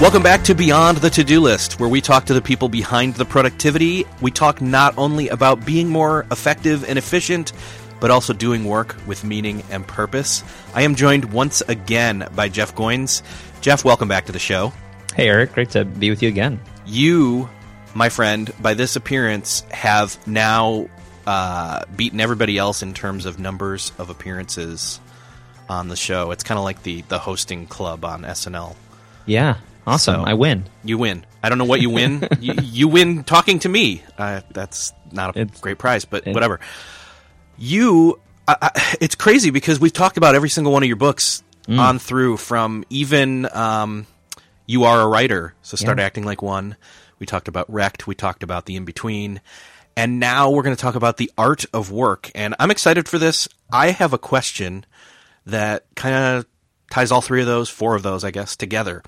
Welcome back to Beyond the To-Do List, where we talk to the people behind the productivity. We talk not only about being more effective and efficient, but also doing work with meaning and purpose. I am joined once again by Jeff Goins. Jeff, welcome back to the show. Hey, Eric. Great to be with you again. You, my friend, by this appearance, have now beaten everybody else in terms of numbers of appearances on the show. It's kind of like the hosting club on SNL. Yeah. Awesome. So, I win. You win. I don't know what you win. you win talking to me. That's not a great prize, but whatever. It's crazy because we've talked about every single one of your books on through, from even You Are a Writer, so Start Acting Like One. We talked about Wrecked. We talked about The In-Between. And now we're going to talk about The Art of Work. And I'm excited for this. I have a question that kind of ties all four of those, I guess, together.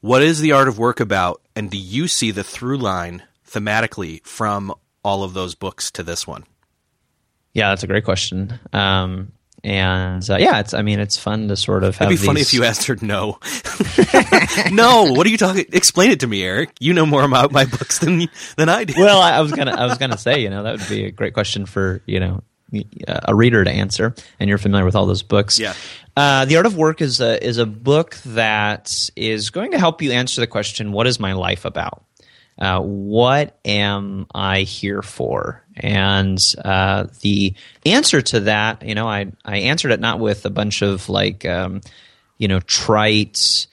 What is The Art of Work about, and do you see the through line thematically from all of those books to this one? Yeah, that's a great question. It's fun to sort of have these... It'd be funny if you answered no. No, what are you talking... Explain it to me, Eric. You know more about my books than I do. Well, I was gonna say, that would be a great question for, a reader to answer, and you're familiar with all those books. Yeah. The Art of Work is a book that is going to help you answer the question, what is my life about? What am I here for? And the answer to that, I answered it not with a bunch of trite,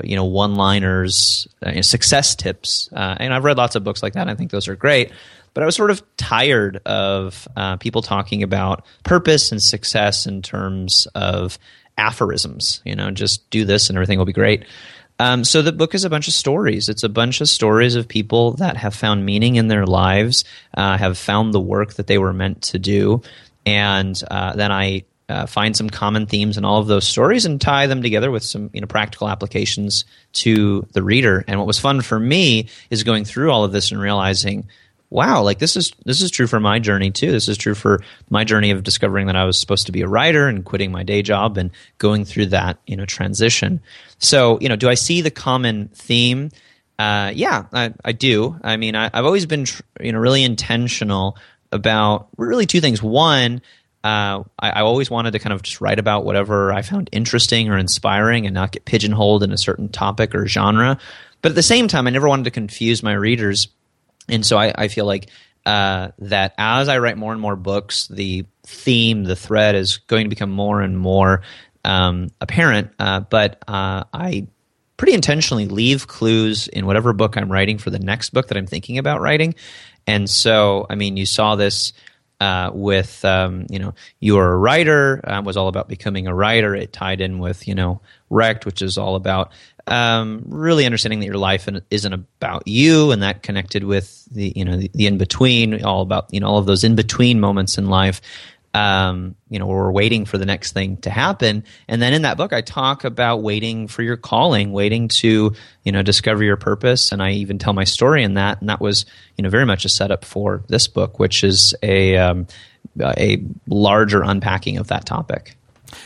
one-liners, success tips. And I've read lots of books like that. And I think those are great. But I was sort of tired of people talking about purpose and success in terms of aphorisms. Just do this and everything will be great. So the book is a bunch of stories. It's a bunch of stories of people that have found meaning in their lives, have found the work that they were meant to do. And then I find some common themes in all of those stories and tie them together with some practical applications to the reader. And what was fun for me is going through all of this and realizing, wow, this is true for my journey too. This is true for my journey of discovering that I was supposed to be a writer and quitting my day job and going through that, transition. So, do I see the common theme? Yeah, I do. I mean, I've always been, really intentional about really two things. One, I always wanted to kind of just write about whatever I found interesting or inspiring and not get pigeonholed in a certain topic or genre. But at the same time, I never wanted to confuse my readers. And so I feel like that as I write more and more books, the theme, the thread is going to become more and more apparent. But I pretty intentionally leave clues in whatever book I'm writing for the next book that I'm thinking about writing. And so, you saw this with, You Are a Writer, was all about becoming a writer. It tied in with, Wrecked, which is all about really understanding that your life isn't about you, and that connected with the in-between, all about all of those in-between moments in life. we're waiting for the next thing to happen. And then in that book, I talk about waiting for your calling, waiting to, discover your purpose. And I even tell my story in that. And that was, very much a setup for this book, which is a larger unpacking of that topic.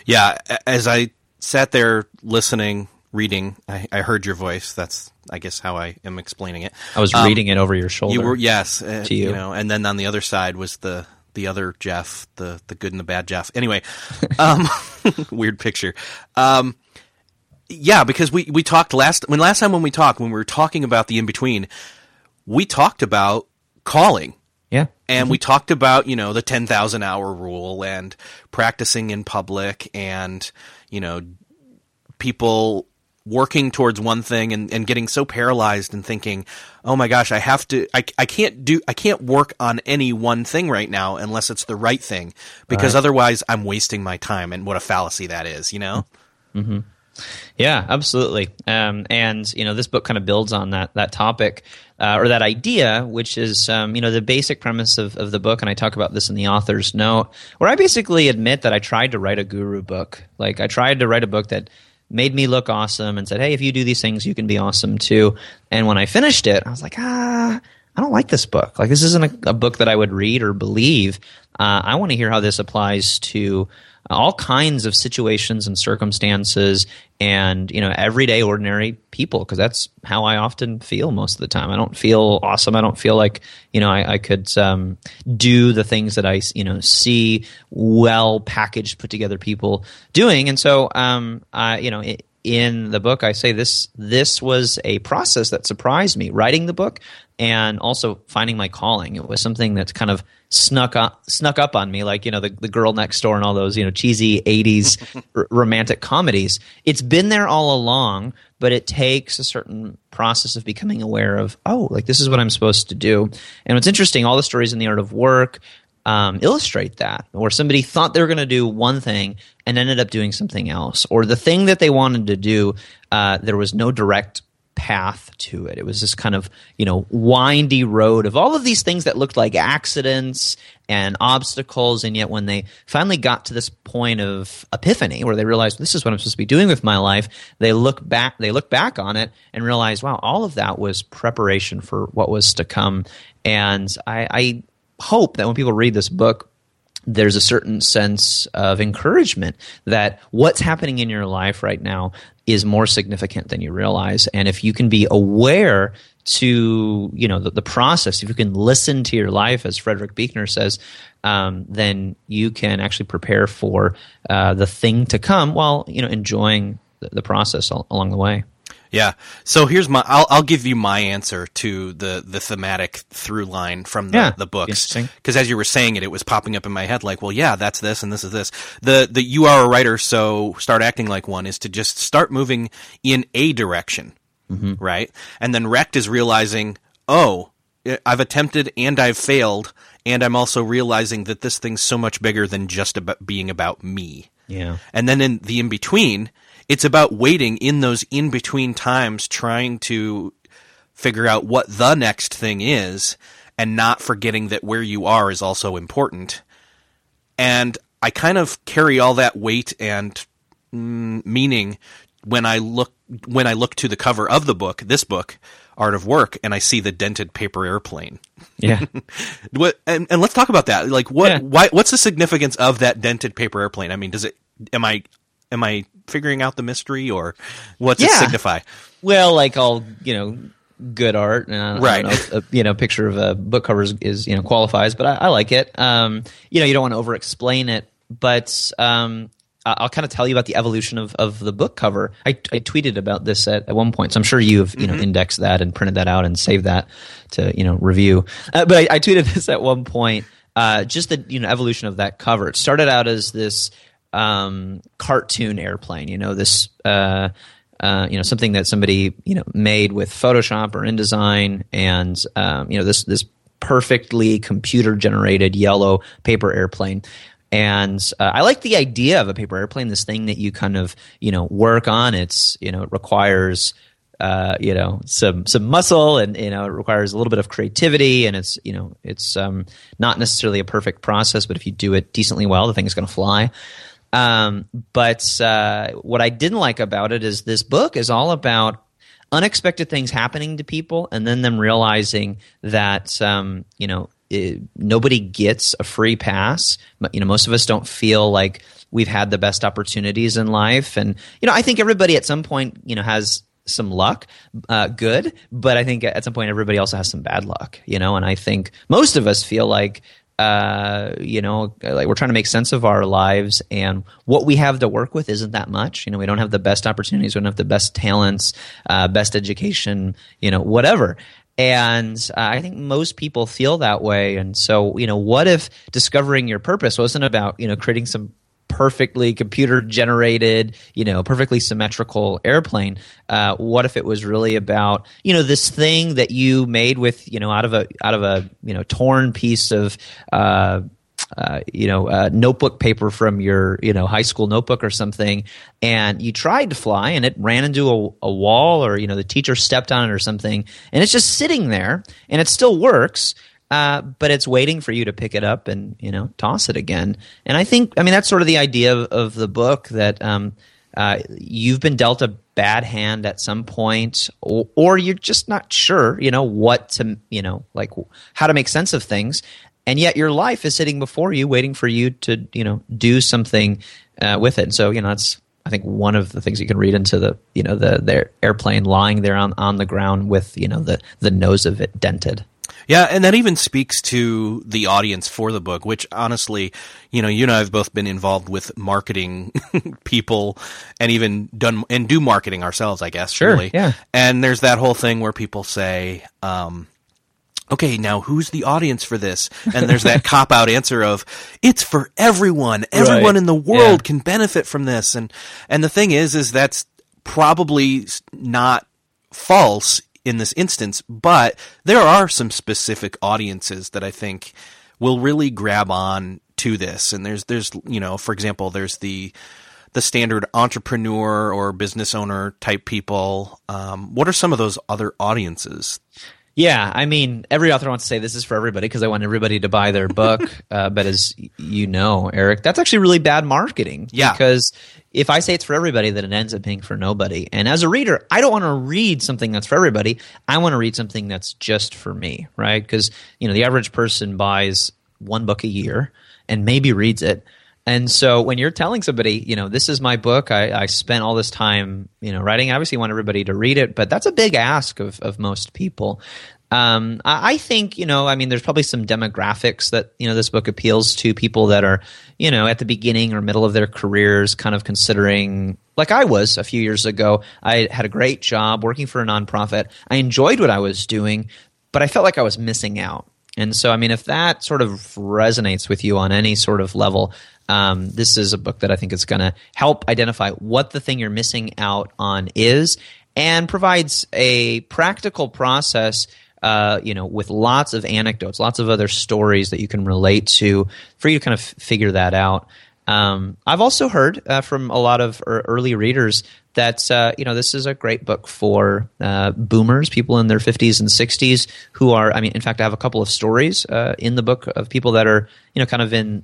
Yeah. As I sat there listening, reading, I heard your voice. That's, I guess, how I am explaining it. I was reading it over your shoulder. You were, yes. To you. And then on the other side was the other Jeff, the good and the bad Jeff. Anyway, weird picture. Yeah, because we talked when we were talking about the in-between, we talked about calling. Yeah. And we talked about, the 10,000 hour rule and practicing in public and, people working towards one thing and getting so paralyzed and thinking, oh my gosh, I can't work on any one thing right now unless it's the right thing, because otherwise I'm wasting my time. And what a fallacy that is, Mm-hmm. Yeah, absolutely. This book kind of builds on that topic or that idea, which is, the basic premise of the book. And I talk about this in the author's note, where I basically admit that I tried to write a guru book. Like I tried to write a book that made me look awesome and said, hey, if you do these things, you can be awesome too. And when I finished it, I was like, I don't like this book. Like this isn't a book that I would read or believe. I want to hear how this applies to all kinds of situations and circumstances and, everyday ordinary people, because that's how I often feel most of the time. I don't feel awesome. I don't feel like, I could do the things that I, see well-packaged, put-together people doing. And so, in the book, I say this was a process that surprised me, writing the book and also finding my calling. It was something that's kind of snuck up on me, like, the girl next door and all those, cheesy 80s romantic comedies. It's been there all along, but it takes a certain process of becoming aware of, this is what I'm supposed to do. And what's interesting, all the stories in The Art of Work illustrate that, where somebody thought they were going to do one thing and ended up doing something else, or the thing that they wanted to do, there was no direct path to it. It was this kind of, windy road of all of these things that looked like accidents and obstacles. And yet when they finally got to this point of epiphany where they realized this is what I'm supposed to be doing with my life, they look back on it and realize, wow, all of that was preparation for what was to come. And I hope that when people read this book, there's a certain sense of encouragement that what's happening in your life right now is more significant than you realize. And if you can be aware to, the process, if you can listen to your life, as Frederick Buechner says, then you can actually prepare for the thing to come while, enjoying the process along the way. Yeah. So here's I'll give you my answer to the thematic through line from the books. Because as you were saying it was popping up in my head like, well, yeah, that's this and this is this. The You Are a Writer, So Start Acting Like One is to just start moving in a direction, mm-hmm. right? And then Wrecked is realizing, I've attempted and I've failed, and I'm also realizing that this thing's so much bigger than just about being about me. Yeah. And then in the in-between, it's about waiting in those in-between times, trying to figure out what the next thing is and not forgetting that where you are is also important. And I kind of carry all that weight and meaning when I look to the cover of the book, this book, Art of Work, and I see the dented paper airplane. Yeah. and let's talk about that. Like what's the significance of that dented paper airplane? I mean, am I figuring out the mystery, or what's it signify? Well, like all, good art, right? A picture of a book cover is qualifies, but I like it. You don't want to over-explain it, but I'll kind of tell you about the evolution of the book cover. I tweeted about this at one point, so I'm sure you've mm-hmm. Indexed that and printed that out and saved that to review. But I tweeted this at one point, just the evolution of that cover. It started out as this cartoon airplane, this, something that somebody, made with Photoshop or InDesign, and, this perfectly computer generated yellow paper airplane. And I like the idea of a paper airplane, this thing that you kind of, work on. It requires some muscle, and it requires a little bit of creativity, and it's not necessarily a perfect process, but if you do it decently well, the thing is going to fly. But what I didn't like about it is this book is all about unexpected things happening to people, and then them realizing that nobody gets a free pass. Most of us don't feel like we've had the best opportunities in life, and I think everybody at some point has some luck, good, but I think at some point everybody also has some bad luck, and I think most of us feel like, like we're trying to make sense of our lives, and what we have to work with isn't that much. We don't have the best opportunities, we don't have the best talents, best education, whatever. And I think most people feel that way. And so, what if discovering your purpose wasn't about, creating some perfectly computer-generated, perfectly symmetrical airplane? What if it was really about, this thing that you made with, out of a torn piece of notebook paper from your, high school notebook or something, and you tried to fly and it ran into a wall, or, the teacher stepped on it or something, and it's just sitting there and it still works. But it's waiting for you to pick it up and, toss it again. And I think, that's sort of the idea of the book, that you've been dealt a bad hand at some point, or you're just not sure, what to, like how to make sense of things. And yet your life is sitting before you waiting for you to, do something with it. And so, that's, I think, one of the things you can read into the, the airplane lying there on the ground with, the nose of it dented. Yeah, and that even speaks to the audience for the book, which honestly, you and I have both been involved with marketing people, and even do marketing ourselves, I guess. Sure. Really. Yeah. And there's that whole thing where people say, okay, now who's the audience for this? And there's that cop-out answer of, it's for everyone. Everyone in the world can benefit from this. And the thing is that's probably not false in this instance, but there are some specific audiences that I think will really grab on to this. And there's for example, there's the standard entrepreneur or business owner type people. What are some of those other audiences? Yeah, every author wants to say this is for everybody because I want everybody to buy their book. But as you know, Eric, that's actually really bad marketing. Yeah. Because if I say it's for everybody, then it ends up being for nobody. And as a reader, I don't want to read something that's for everybody. I want to read something that's just for me, right? Because, the average person buys one book a year and maybe reads it. And so when you're telling somebody, this is my book, I spent all this time, writing, I obviously want everybody to read it, but that's a big ask of most people. I think, there's probably some demographics that, this book appeals to, people that are, at the beginning or middle of their careers, kind of considering, like I was a few years ago. I had a great job working for a nonprofit. I enjoyed what I was doing, but I felt like I was missing out. And so, if that sort of resonates with you on any sort of level, this is a book that I think is going to help identify what the thing you're missing out on is, and provides a practical process, with lots of anecdotes, lots of other stories that you can relate to for you to kind of figure that out. I've also heard from a lot of early readers that, this is a great book for boomers, people in their 50s and 60s who are, in fact, I have a couple of stories in the book of people that are, kind of in,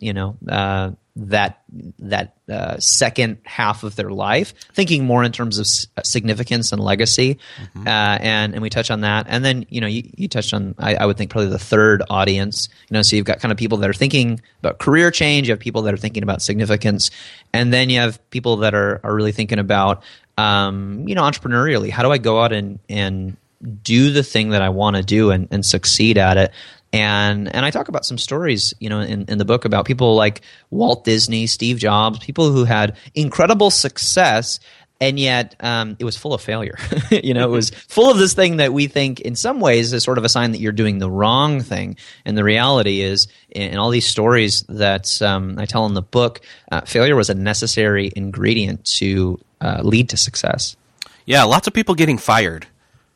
that second half of their life, thinking more in terms of significance and legacy. Mm-hmm. And we touch on that. And then, you touched on, I would think, probably the third audience. So you've got kind of people that are thinking about career change. You have people that are thinking about significance. And then you have people that are really thinking about, entrepreneurially, how do I go out and do the thing that I want to do and succeed at it? And I talk about some stories, in the book about people like Walt Disney, Steve Jobs, people who had incredible success, and yet it was full of failure. It was full of this thing that we think in some ways is sort of a sign that you're doing the wrong thing. And the reality is, in all these stories that I tell in the book, failure was a necessary ingredient to lead to success. Yeah, lots of people getting fired.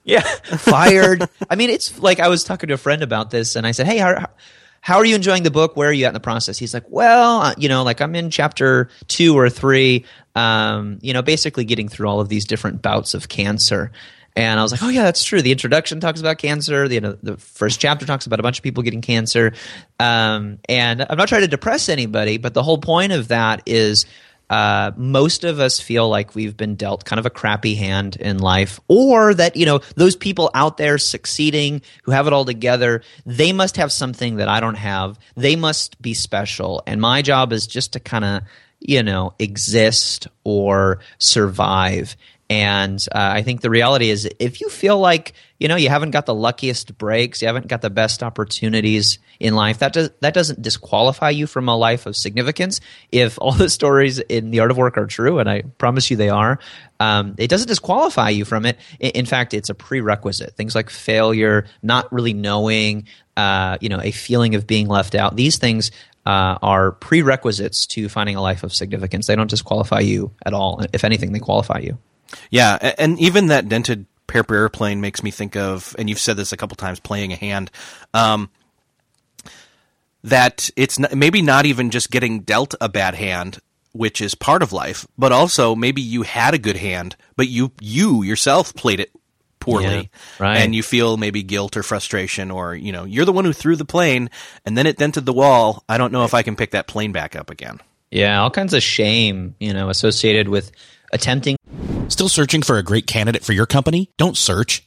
Yeah, fired. It's like I was talking to a friend about this, and I said, hey, how are you enjoying the book? Where are you at in the process? He's like, well, like I'm in chapter 2 or 3, basically getting through all of these different bouts of cancer. And I was like, oh, yeah, that's true. The introduction talks about cancer. The first chapter talks about a bunch of people getting cancer. And I'm not trying to depress anybody, but the whole point of that is most of us feel like we've been dealt kind of a crappy hand in life, or that, you know, those people out there succeeding who have it all together, they must have something that I don't have. They must be special. And my job is just to kind of, you know, exist or survive. And I think the reality is, if you feel like, you know, you haven't got the luckiest breaks, you haven't got the best opportunities in life, that doesn't disqualify you from a life of significance. If all the stories in The Art of Work are true, and I promise you they are, it doesn't disqualify you from it. In fact, it's a prerequisite. Things like failure, not really knowing, you know, a feeling of being left out, these things are prerequisites to finding a life of significance. They don't disqualify you at all. If anything, they qualify you. Yeah, and even that dented paper airplane makes me think of, and you've said this a couple times, playing a hand, that it's maybe not even just getting dealt a bad hand, which is part of life, but also maybe you had a good hand, but you yourself played it poorly, yeah, right. And you feel maybe guilt or frustration, or, you know, you're the one who threw the plane, and then it dented the wall. I don't know if I can pick that plane back up again. Yeah, all kinds of shame, you know, associated with attempting. Still searching for a great candidate for your company? Don't search,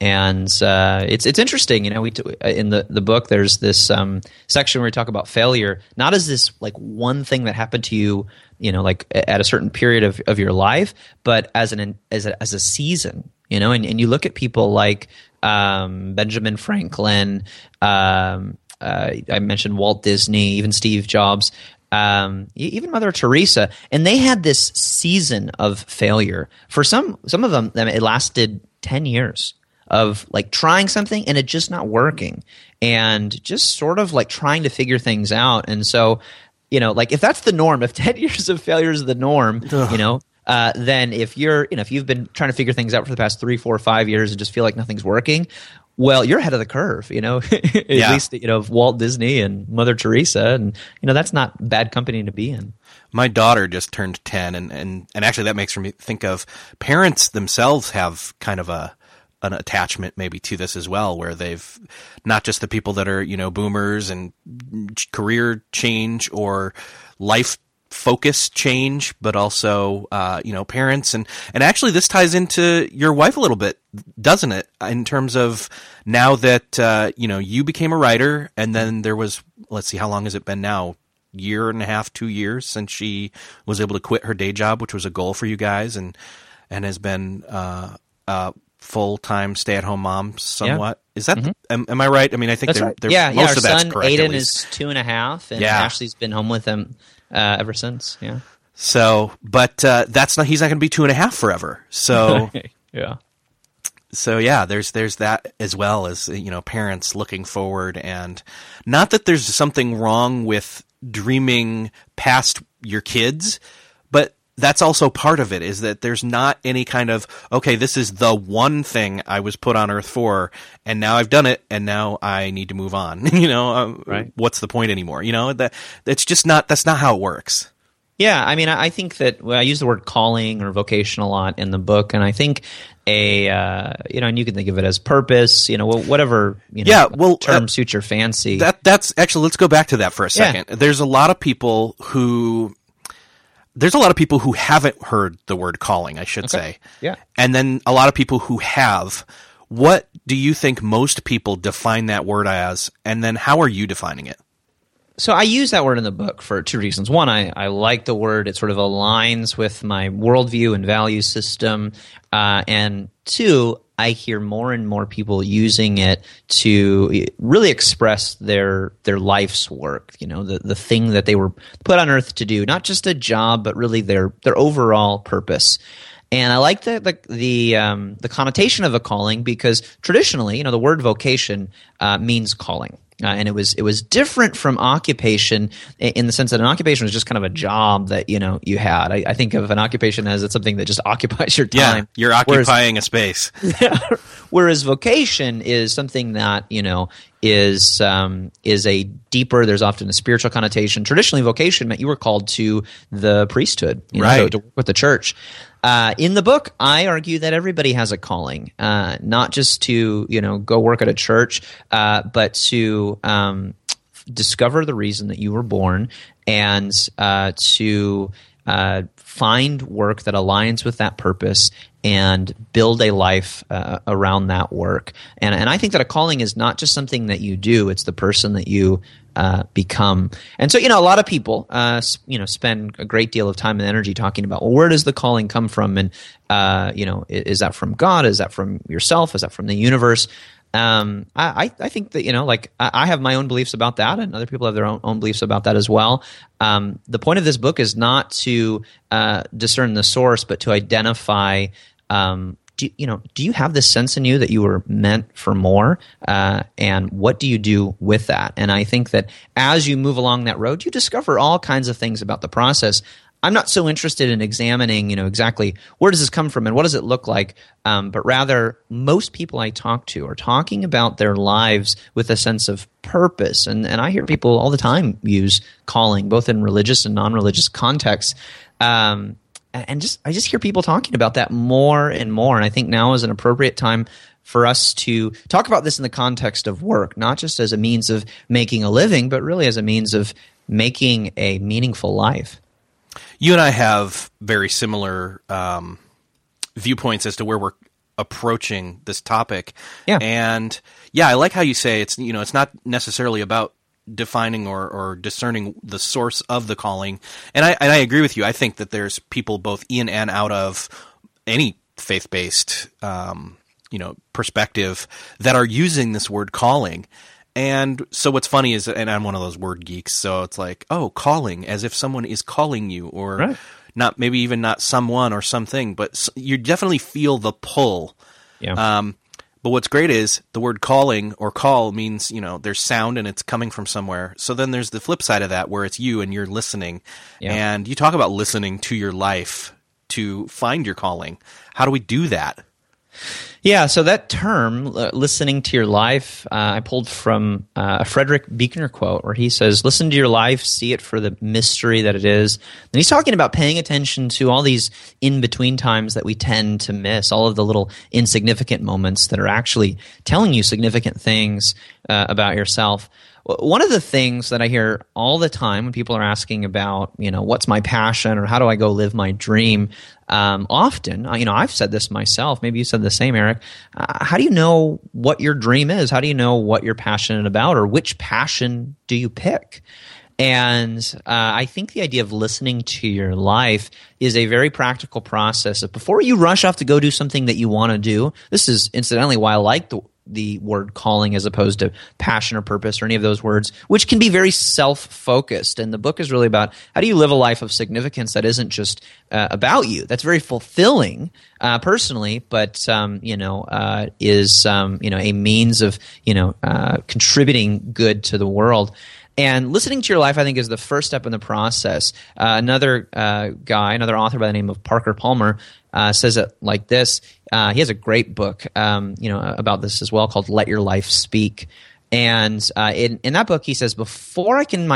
And it's interesting, you know. We in the book, there's this section where we talk about failure, not as this like one thing that happened to you, you know, like at a certain period of your life, but as a season, you know. And you look at people like Benjamin Franklin, I mentioned Walt Disney, even Steve Jobs. Even Mother Teresa, and they had this season of failure. For some of them, it lasted 10 years of like trying something and it just not working, and just sort of like trying to figure things out. And so, you know, like if that's the norm, if 10 years of failure is the norm, ugh, you know, then if you've been trying to figure things out for the past 3, 4, 5 years and just feel like nothing's working, well, you're ahead of the curve, you know, at yeah, least, you know, of Walt Disney and Mother Teresa. And, you know, that's not bad company to be in. My daughter just turned 10 and actually that makes me think of parents themselves have kind of an attachment maybe to this as well, where they've not just the people that are, you know, boomers and career change or life focus change, but also, parents. And actually this ties into your wife a little bit, doesn't it? In terms of now that, you became a writer, and then there was, let's see, how long has it been now? Year and a half, 2 years since she was able to quit her day job, which was a goal for you guys, and has been full-time stay-at-home mom somewhat. Yeah. Is that am I right? I mean, I think they're yeah, most of that's correct. Aiden is 2.5, and Ashley's been home with him ever since. Yeah. So, but he's not going to be 2.5 forever. So yeah. So yeah, there's that, as well as, parents looking forward, and not that there's something wrong with dreaming past your kids, but that's also part of it, is that there's not any kind of, okay, this is the one thing I was put on earth for, and now I've done it, and now I need to move on. Right. What's the point anymore? That's not how it works. Yeah, I mean, I think that I use the word calling or vocation a lot in the book, and I think and you can think of it as purpose, whatever term suits your fancy. That's actually, let's go back to that for a second. Yeah. There's a lot of people who haven't heard the word calling, I should say. Yeah, and then a lot of people who have. What do you think most people define that word as, and then how are you defining it? So I use that word in the book for 2 reasons. One, I like the word. It sort of aligns with my worldview and value system. And 2, I hear more and more people using it to really express their life's work, the thing that they were put on earth to do, not just a job, but really their overall purpose. And I like the connotation of a calling, because traditionally, the word vocation means calling. And it was different from occupation, in the sense that an occupation was just kind of a job that you had. I think of an occupation as it's something that just occupies your time. Yeah, you're occupying a space. Whereas vocation is something that is a deeper. There's often a spiritual connotation. Traditionally, vocation meant you were called to the priesthood, to work with the church. In the book, I argue that everybody has a calling, not just to go work at a church, but to discover the reason that you were born, and to find work that aligns with that purpose and build a life around that work. And I think that a calling is not just something that you do; it's the person that you become. And so, a lot of people, spend a great deal of time and energy talking about, well, where does the calling come from? And, is that from God? Is that from yourself? Is that from the universe? I think that, I have my own beliefs about that, and other people have their own beliefs about that as well. The point of this book is not to discern the source, but to identify, do you have this sense in you that you were meant for more? And what do you do with that? And I think that as you move along that road, you discover all kinds of things about the process. I'm not so interested in examining, exactly where does this come from and what does it look like, but rather most people I talk to are talking about their lives with a sense of purpose. And I hear people all the time use calling, both in religious and non-religious contexts. I just hear people talking about that more and more, and I think now is an appropriate time for us to talk about this in the context of work, not just as a means of making a living, but really as a means of making a meaningful life. You and I have very similar viewpoints as to where we're approaching this topic. Yeah. And I like how you say it's, it's not necessarily about defining or discerning the source of the calling. And I agree with you. I think that there's people both in and out of any faith-based, perspective that are using this word calling. And so what's funny is, and I'm one of those word geeks, so it's like, oh, calling, as if someone is calling you, or not, maybe even not someone or something, but you definitely feel the pull. Yeah. But what's great is the word calling or call means, there's sound and it's coming from somewhere. So then there's the flip side of that where it's you and you're listening. Yeah. And you talk about listening to your life to find your calling. How do we do that? Yeah, so that term, listening to your life, I pulled from a Frederick Buechner quote where he says, listen to your life, see it for the mystery that it is. And he's talking about paying attention to all these in-between times that we tend to miss, all of the little insignificant moments that are actually telling you significant things about yourself. One of the things that I hear all the time when people are asking about, you know, what's my passion or how do I go live my dream, often, you know, I've said this myself. Maybe you said the same, Eric. How do you know what your dream is? How do you know what you're passionate about, or which passion do you pick? And I think the idea of listening to your life is a very practical process. Before you rush off to go do something that you want to do, this is incidentally why I like the word calling as opposed to passion or purpose or any of those words, which can be very self-focused. And the book is really about how do you live a life of significance that isn't just about you, that's very fulfilling personally, but is a means of contributing good to the world. And listening to your life, I think, is the first step in the process. Another author by the name of Parker Palmer, says it like this. He has a great book, about this as well, called "Let Your Life Speak." And in that book, he says, before I can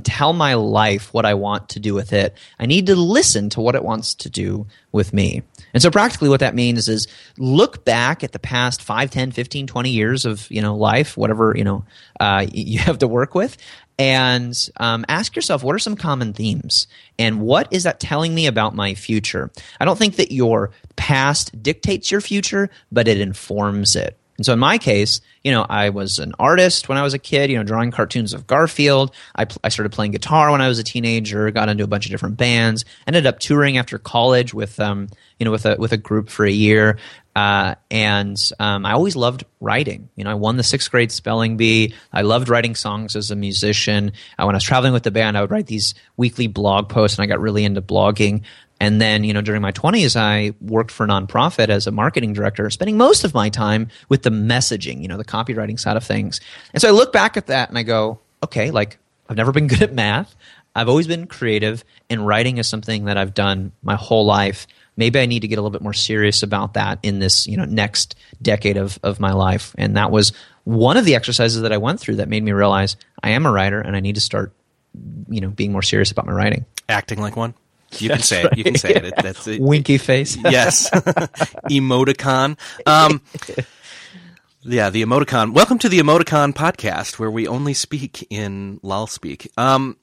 tell my life what I want to do with it, I need to listen to what it wants to do with me. And so practically what that means is look back at the past 5, 10, 15, 20 years of life, whatever you have to work with, and ask yourself, what are some common themes and what is that telling me about my future? I don't think that your past dictates your future, but it informs it. And so in my case, I was an artist when I was a kid, drawing cartoons of Garfield. I started playing guitar when I was a teenager, got into a bunch of different bands, ended up touring after college with a group for a year. I always loved writing. I won the 6th grade spelling bee. I loved writing songs as a musician. When I was traveling with the band, I would write these weekly blog posts, and I got really into blogging. And then, during my 20s, I worked for a nonprofit as a marketing director, spending most of my time with the messaging, the copywriting side of things. And so I look back at that and I go, okay, I've never been good at math. I've always been creative, and writing is something that I've done my whole life. Maybe I need to get a little bit more serious about that in this, next decade of my life. And that was one of the exercises that I went through that made me realize I am a writer and I need to start, being more serious about my writing. Acting like one. You can say it. That's it. Winky face. Yes. Emoticon. The emoticon. Welcome to the Emoticon podcast, where we only speak in lol speak. That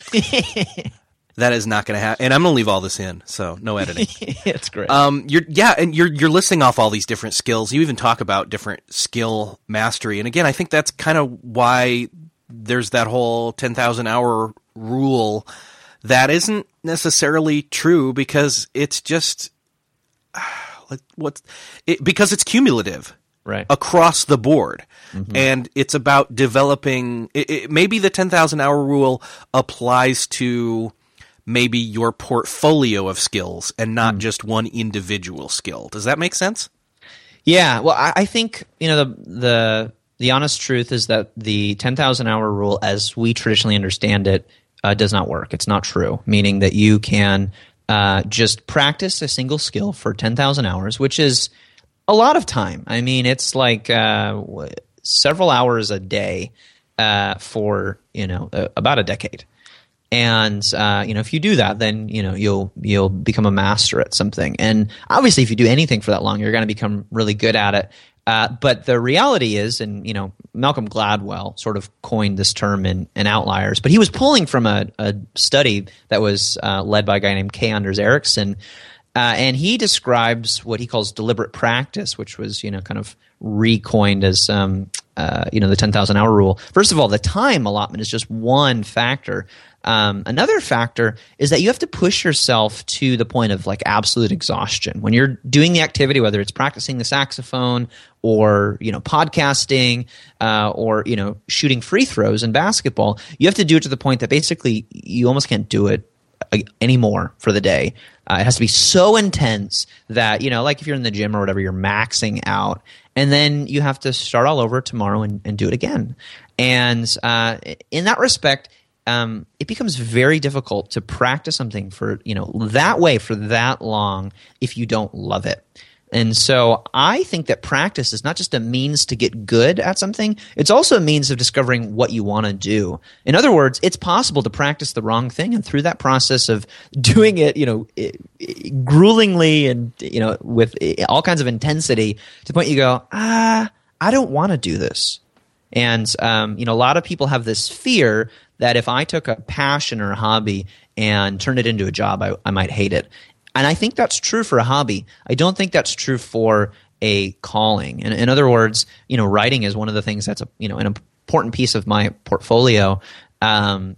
is not going to happen. And I'm going to leave all this in, so no editing. That's great. You're listing off all these different skills. You even talk about different skill mastery. And again, I think that's kind of why there's that whole 10,000-hour rule. That isn't necessarily true, because it's just because it's cumulative, right, across the board, and it's about developing. Maybe the 10,000-hour rule applies to maybe your portfolio of skills and not just one individual skill. Does that make sense? Yeah. Well, I think the honest truth is that the 10,000-hour rule, as we traditionally understand it, does not work. It's not true, meaning that you can just practice a single skill for 10,000 hours, which is a lot of time. I mean, it's like several hours a day for about a decade. And if you do that, then you'll become a master at something. And obviously, if you do anything for that long, you're going to become really good at it. But the reality is, and Malcolm Gladwell sort of coined this term in Outliers, but he was pulling from a study that was led by a guy named K. Anders Ericsson, and he describes what he calls deliberate practice, which was kind of recoined as the 10,000-hour rule. First of all, the time allotment is just one factor. Another factor is that you have to push yourself to the point of absolute exhaustion. When you're doing the activity, whether it's practicing the saxophone or podcasting or shooting free throws in basketball, you have to do it to the point that basically you almost can't do it anymore for the day. It has to be so intense that if you're in the gym or whatever, you're maxing out, and then you have to start all over tomorrow and do it again. And in that respect, it becomes very difficult to practice something for that way for that long if you don't love it. And so I think that practice is not just a means to get good at something, it's also a means of discovering what you want to do. In other words, it's possible to practice the wrong thing, and through that process of doing it, gruelingly and with all kinds of intensity, to the point you go, I don't want to do this. And a lot of people have this fear that if I took a passion or a hobby and turned it into a job, I might hate it. And I think that's true for a hobby. I don't think that's true for a calling. And in other words, writing is one of the things that's an important piece of my portfolio. And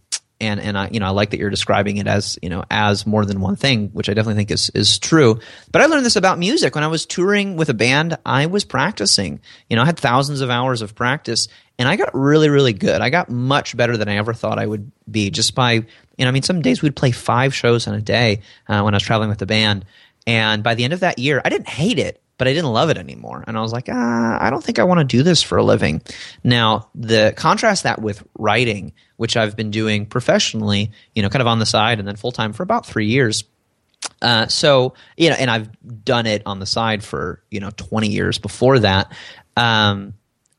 I like that you're describing it as, as more than one thing, which I definitely think is true. But I learned this about music. When I was touring with a band, I was practicing. I had thousands of hours of practice, and I got really, really good. I got much better than I ever thought I would be just by, some days we'd play 5 shows in a day when I was traveling with the band. And by the end of that year, I didn't hate it, but I didn't love it anymore. And I was like, I don't think I want to do this for a living. Now, the contrast that with writing, which I've been doing professionally, kind of on the side and then full-time for about 3 years. And I've done it on the side for, 20 years before that.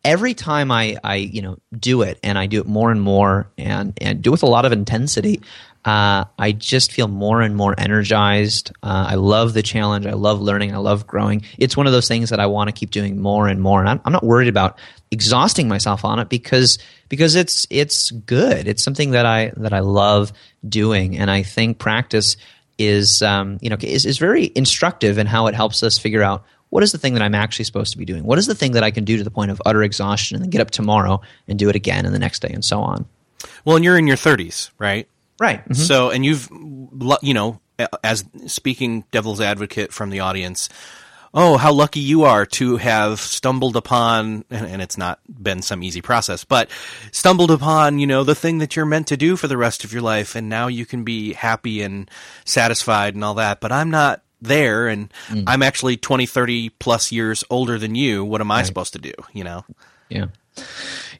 Every time I do it, and I do it more and more and do it with a lot of intensity, I just feel more and more energized. I love the challenge. I love learning. I love growing. It's one of those things that I want to keep doing more and more. And I'm not worried about exhausting myself on it because it's good. It's something that I love doing. And I think practice is very instructive in how it helps us figure out what is the thing that I'm actually supposed to be doing. What is the thing that I can do to the point of utter exhaustion and then get up tomorrow and do it again and the next day and so on. Well, and you're in your 30s, right? Right. Mm-hmm. So, and you've, as speaking devil's advocate from the audience, oh, how lucky you are to have stumbled upon, and it's not been some easy process, but stumbled upon, the thing that you're meant to do for the rest of your life, and now you can be happy and satisfied and all that. But I'm not there, and I'm actually 20, 30 plus years older than you. What am I supposed to do, Yeah.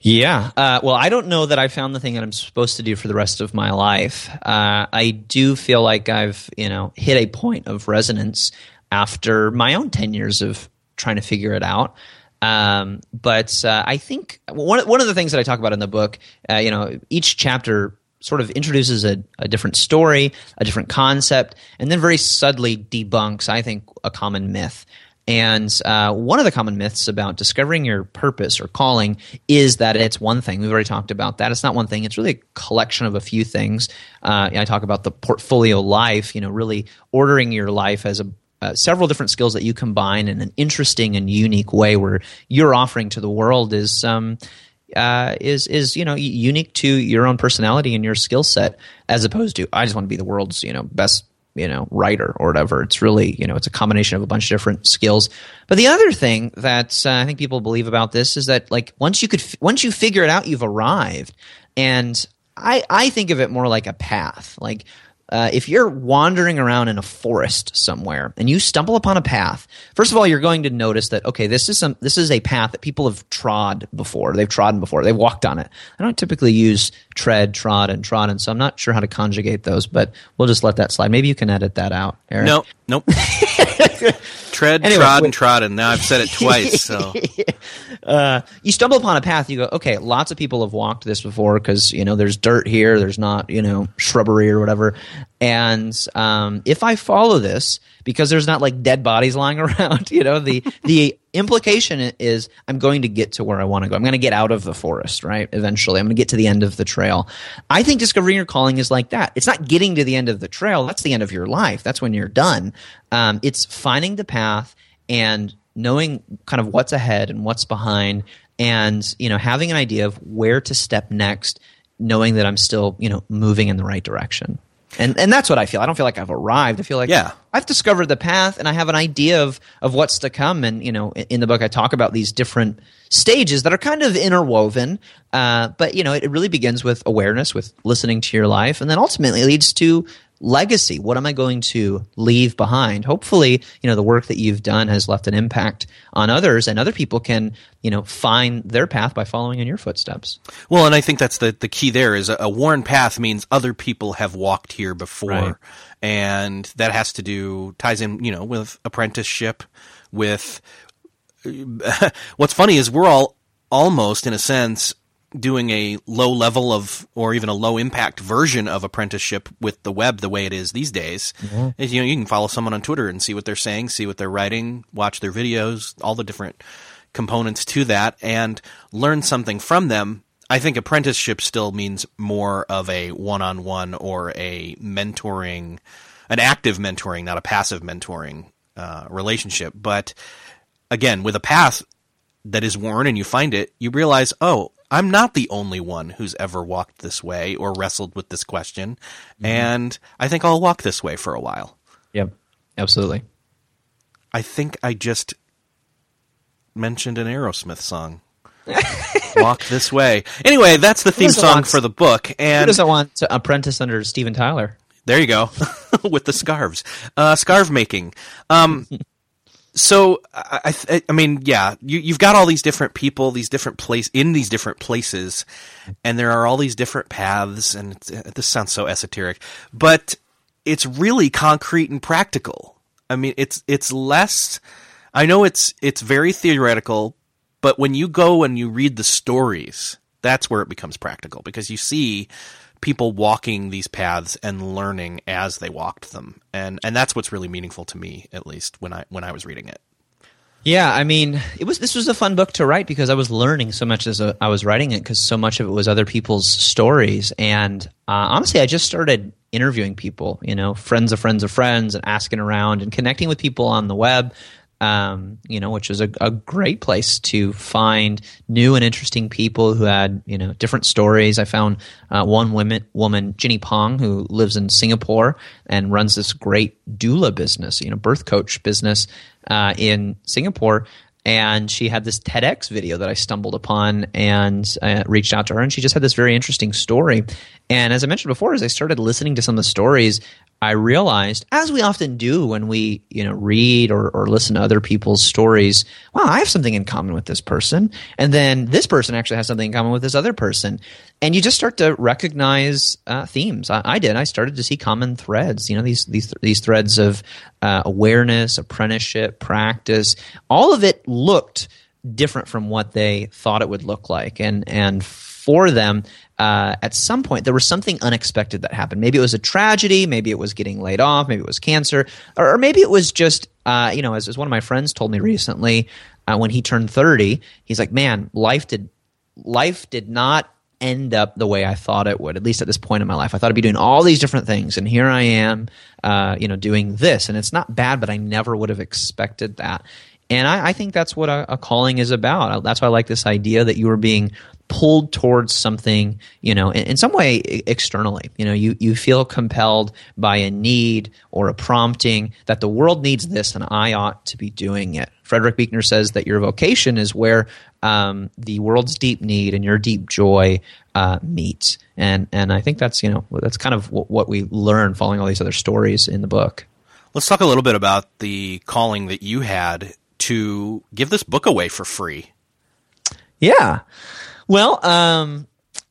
Yeah. Well, I don't know that I found the thing that I'm supposed to do for the rest of my life. I do feel like I've, hit a point of resonance after my own 10 years of trying to figure it out. But I think one of the things that I talk about in the book, each chapter sort of introduces a different story, a different concept, and then very subtly debunks, I think, a common myth. And one of the common myths about discovering your purpose or calling is that it's one thing. We've already talked about that. It's not one thing. It's really a collection of a few things. I talk about the portfolio life, really ordering your life as several different skills that you combine in an interesting and unique way where your offering to the world is unique to your own personality and your skill set, as opposed to, I just want to be the world's, best writer or whatever. It's really, it's a combination of a bunch of different skills. But the other thing that I think people believe about this is that, like, once you figure it out, you've arrived. And I think of it more like a path. Like, if you're wandering around in a forest somewhere and you stumble upon a path, first of all, you're going to notice that, okay, this is a path that people have trod before. They've trodden before. They've walked on it. I don't typically use tread, trod, and trodden, so I'm not sure how to conjugate those, but we'll just let that slide. Maybe you can edit that out, Eric. Nope. Tread, anyway, trod, and trodden. Now I've said it twice. So you stumble upon a path. You go, okay, lots of people have walked this before because there's dirt here. There's not shrubbery or whatever. And if I follow this, because there's not like dead bodies lying around, the implication is I'm going to get to where I want to go. I'm going to get out of the forest, right? Eventually, I'm going to get to the end of the trail. I think discovering your calling is like that. It's not getting to the end of the trail. That's the end of your life. That's when you're done. It's finding the path and knowing kind of what's ahead and what's behind, and having an idea of where to step next, knowing that I'm still moving in the right direction. And that's what I feel. I don't feel like I've arrived. I feel like I've discovered the path, and I have an idea of what's to come. And in the book, I talk about these different stages that are kind of interwoven. But it really begins with awareness, with listening to your life, and then ultimately leads to legacy. What am I going to leave behind? Hopefully, the work that you've done has left an impact on others, and other people can, find their path by following in your footsteps. Well, and I think that's the key there is a worn path means other people have walked here before. Right. And that has to do, ties in, with apprenticeship, with what's funny is we're all almost, in a sense, doing a low level of, or even a low impact version of apprenticeship with the web the way it is these days. Mm-hmm. You can follow someone on Twitter and see what they're saying, see what they're writing, watch their videos, all the different components to that and learn something from them. I think apprenticeship still means more of a one-on-one or a mentoring, an active mentoring, not a passive mentoring relationship. But again, with a path that is worn and you find it, you realize, oh, I'm not the only one who's ever walked this way or wrestled with this question. Mm-hmm. And I think I'll walk this way for a while. Yep, absolutely. I think I just mentioned an Aerosmith song. Walk this way. Anyway, that's the theme song for the book. And who doesn't want to apprentice under Steven Tyler? There you go. With the scarves. Scarf making. So, I mean, yeah, you've got all these different people, these different places, in these different places, and there are all these different paths, and this sounds so esoteric, but it's really concrete and practical. I mean, it's less, I know it's very theoretical, but when you go and you read the stories, that's where it becomes practical, because you see people walking these paths and learning as they walked them. And that's what's really meaningful to me, at least when I was reading it. Yeah, I mean, this was a fun book to write because I was learning so much as I was writing it, because so much of it was other people's stories. And honestly, I just started interviewing people, friends of friends of friends, and asking around and connecting with people on the web. Which is a great place to find new and interesting people who had, different stories. I found one woman, Ginny Pong, who lives in Singapore and runs this great doula business, birth coach business in Singapore. And she had this TEDx video that I stumbled upon and reached out to her. And she just had this very interesting story. And as I mentioned before, as I started listening to some of the stories, I realized, as we often do when we read or listen to other people's stories, wow, I have something in common with this person. And then this person actually has something in common with this other person. And you just start to recognize themes. I did. I started to see common threads, these threads of awareness, apprenticeship, practice. All of it looked different from what they thought it would look like. And for them, at some point, there was something unexpected that happened. Maybe it was a tragedy. Maybe it was getting laid off. Maybe it was cancer. Or maybe it was just, as one of my friends told me recently, when he turned 30, he's like, man, life did not end up the way I thought it would, at least at this point in my life. I thought I'd be doing all these different things, and here I am doing this. And it's not bad, but I never would have expected that. And I think that's what a calling is about. That's why I like this idea that you were being pulled towards something, in some way externally. You feel compelled by a need or a prompting that the world needs this and I ought to be doing it. Frederick Buechner says that your vocation is where the world's deep need and your deep joy meet. And I think that's, that's kind of what we learn following all these other stories in the book. Let's talk a little bit about the calling that you had to give this book away for free. Yeah. Well,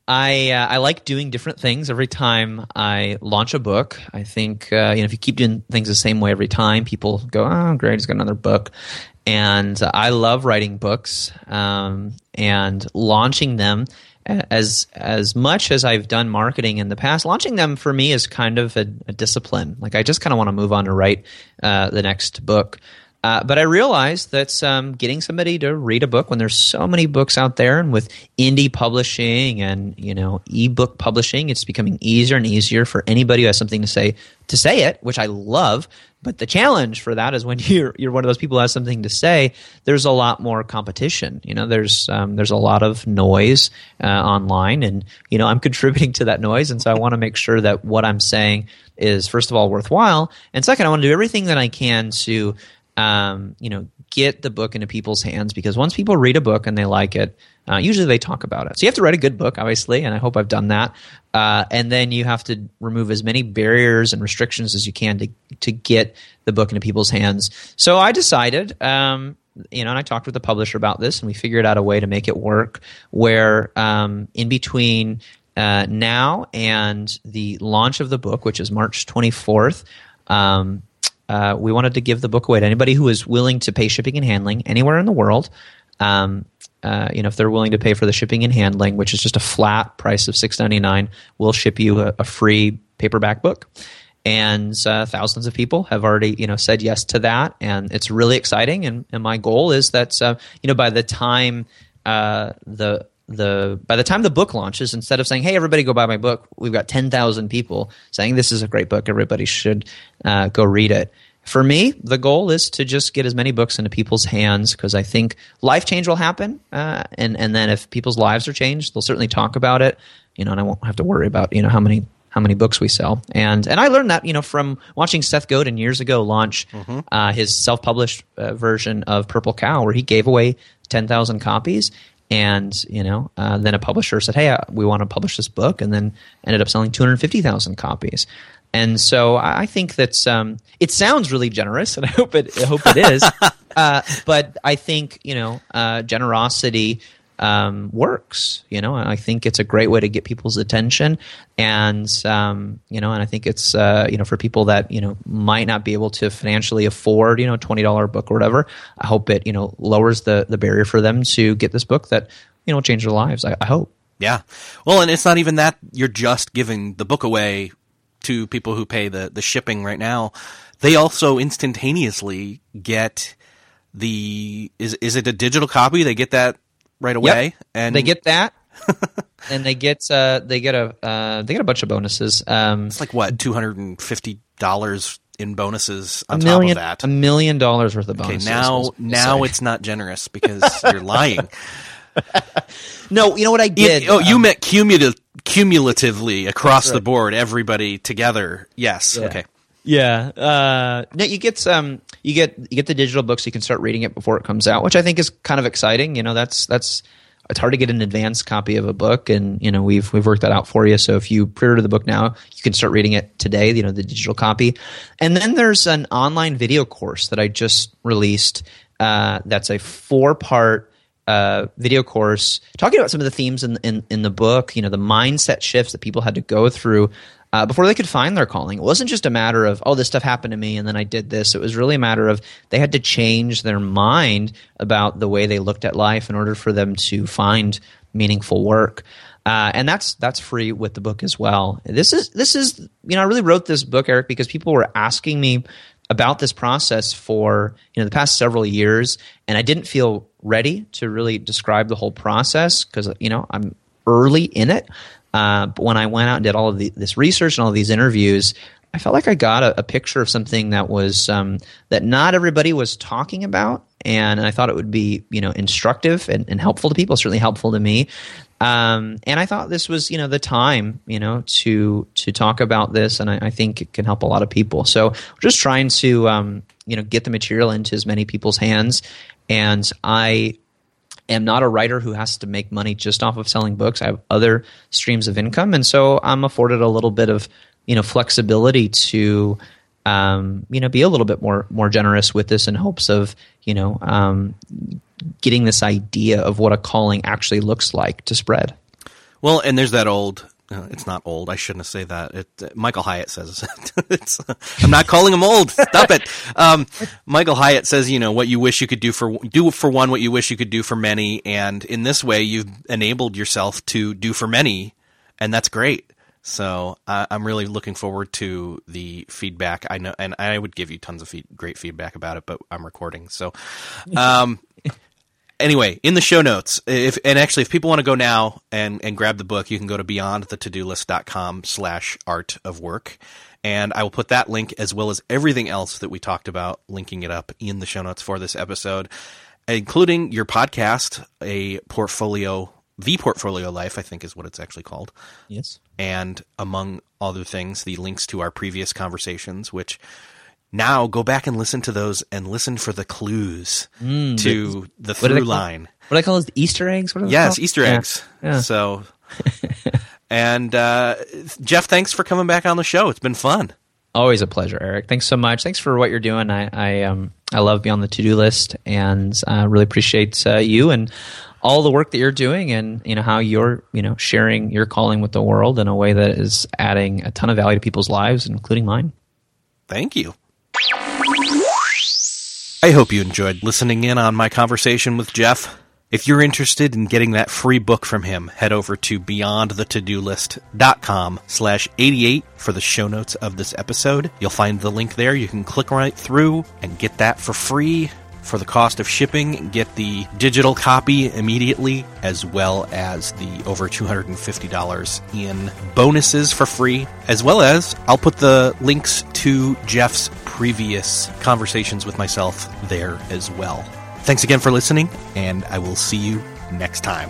I like doing different things every time I launch a book. I think if you keep doing things the same way every time, people go, oh, great, he's got another book. And I love writing books and launching them. As much as I've done marketing in the past, launching them for me is kind of a discipline. Like, I just kind of want to move on to write the next book. But I realized that getting somebody to read a book, when there's so many books out there, and with indie publishing and ebook publishing, it's becoming easier and easier for anybody who has something to say it, which I love. But the challenge for that is when you're one of those people who has something to say, there's a lot more competition. There's a lot of noise online, and I'm contributing to that noise, and so I want to make sure that what I'm saying is, first of all, worthwhile, and second, I want to do everything that I can to get the book into people's hands, because once people read a book and they like it, usually they talk about it. So you have to write a good book, obviously, and I hope I've done that. And then you have to remove as many barriers and restrictions as you can to get the book into people's hands. So I decided, and I talked with the publisher about this, and we figured out a way to make it work where in between now and the launch of the book, which is March 24th, we wanted to give the book away to anybody who is willing to pay shipping and handling anywhere in the world. If they're willing to pay for the shipping and handling, which is just a flat price of $6.99, we'll ship you a free paperback book. And thousands of people have already, said yes to that, and it's really exciting. And my goal is that, by the time the book launches, instead of saying, "Hey, everybody, go buy my book," we've got 10,000 people saying, "This is a great book. Everybody should go read it." For me, the goal is to just get as many books into people's hands, because I think life change will happen, and then if people's lives are changed, they'll certainly talk about it. And I won't have to worry about how many books we sell. And I learned that, from watching Seth Godin years ago launch his self-published version of Purple Cow, where he gave away 10,000 copies. And, then a publisher said, "Hey, we want to publish this book," and then ended up selling 250,000 copies. And so I think that's it sounds really generous, and I hope it is. But I think, generosity works. I think it's a great way to get people's attention, and and I think it's for people that might not be able to financially afford a $20 book or whatever. I hope it lowers the barrier for them to get this book that will change their lives. I hope. Yeah. Well, and it's not even that you're just giving the book away to people who pay the shipping right now. They also instantaneously get the is it a digital copy? They get that right away, yep. And they get that, and they get a bunch of bonuses. It's like what, $250 in bonuses on top of that, $1 million worth of bonuses. Okay, now it's not generous because you're lying. No, you know what I did? You meant cumulatively across the board, everybody together. Yes, yeah. Okay. Yeah, no, you get the digital book, so you can start reading it before it comes out, which I think is kind of exciting. That's it's hard to get an advanced copy of a book, and we've worked that out for you. So if you pre-order the book now, you can start reading it today. The digital copy, and then there's an online video course that I just released. That's a 4-part video course talking about some of the themes in the book. The mindset shifts that people had to go through before they could find their calling. It wasn't just a matter of, oh, this stuff happened to me and then I did this. It was really a matter of they had to change their mind about the way they looked at life in order for them to find meaningful work. And that's free with the book as well. This is I really wrote this book, Eric, because people were asking me about this process for the past several years, and I didn't feel ready to really describe the whole process because I'm early in it. But when I went out and did all of this research and all of these interviews, I felt like I got a picture of something that was that not everybody was talking about, and I thought it would be instructive and helpful to people, certainly helpful to me. And I thought this was the time to talk about this, and I think it can help a lot of people. So we're just trying to get the material into as many people's hands, and I'm not a writer who has to make money just off of selling books. I have other streams of income, and so I'm afforded a little bit of flexibility to be a little bit more generous with this in hopes of getting this idea of what a calling actually looks like to spread. Well, and there's that old. It's not old. I shouldn't say that. Michael Hyatt says it. I'm not calling him old. Stop it. Michael Hyatt says, what you wish you could do for one, what you wish you could do for many. And in this way, you've enabled yourself to do for many. And that's great. So I'm really looking forward to the feedback. I know, and I would give you tons of great feedback about it, but I'm recording. So, anyway, in the show notes, if people want to go now and grab the book, you can go to beyondthetodolist.com/artofwork, and I will put that link as well as everything else that we talked about, linking it up in the show notes for this episode, including your podcast, The Portfolio Life, I think is what it's actually called. Yes. And among other things, the links to our previous conversations, which... Now go back and listen to those and listen for the clues to the through line. What do I call those? Easter eggs? What are they called? Easter eggs. Yeah. So, and Jeff, thanks for coming back on the show. It's been fun. Always a pleasure, Eric. Thanks so much. Thanks for what you're doing. I love Beyond the To-Do List, and I really appreciate you and all the work that you're doing, and how you're sharing your calling with the world in a way that is adding a ton of value to people's lives, including mine. Thank you. I hope you enjoyed listening in on my conversation with Jeff. If you're interested in getting that free book from him, head over to beyondthetodolist.com/88 for the show notes of this episode. You'll find the link there. You can click right through and get that for free. For the cost of shipping, get the digital copy immediately, as well as the over $250 in bonuses for free, as well as I'll put the links to Jeff's previous conversations with myself there as well. Thanks again for listening, and I will see you next time.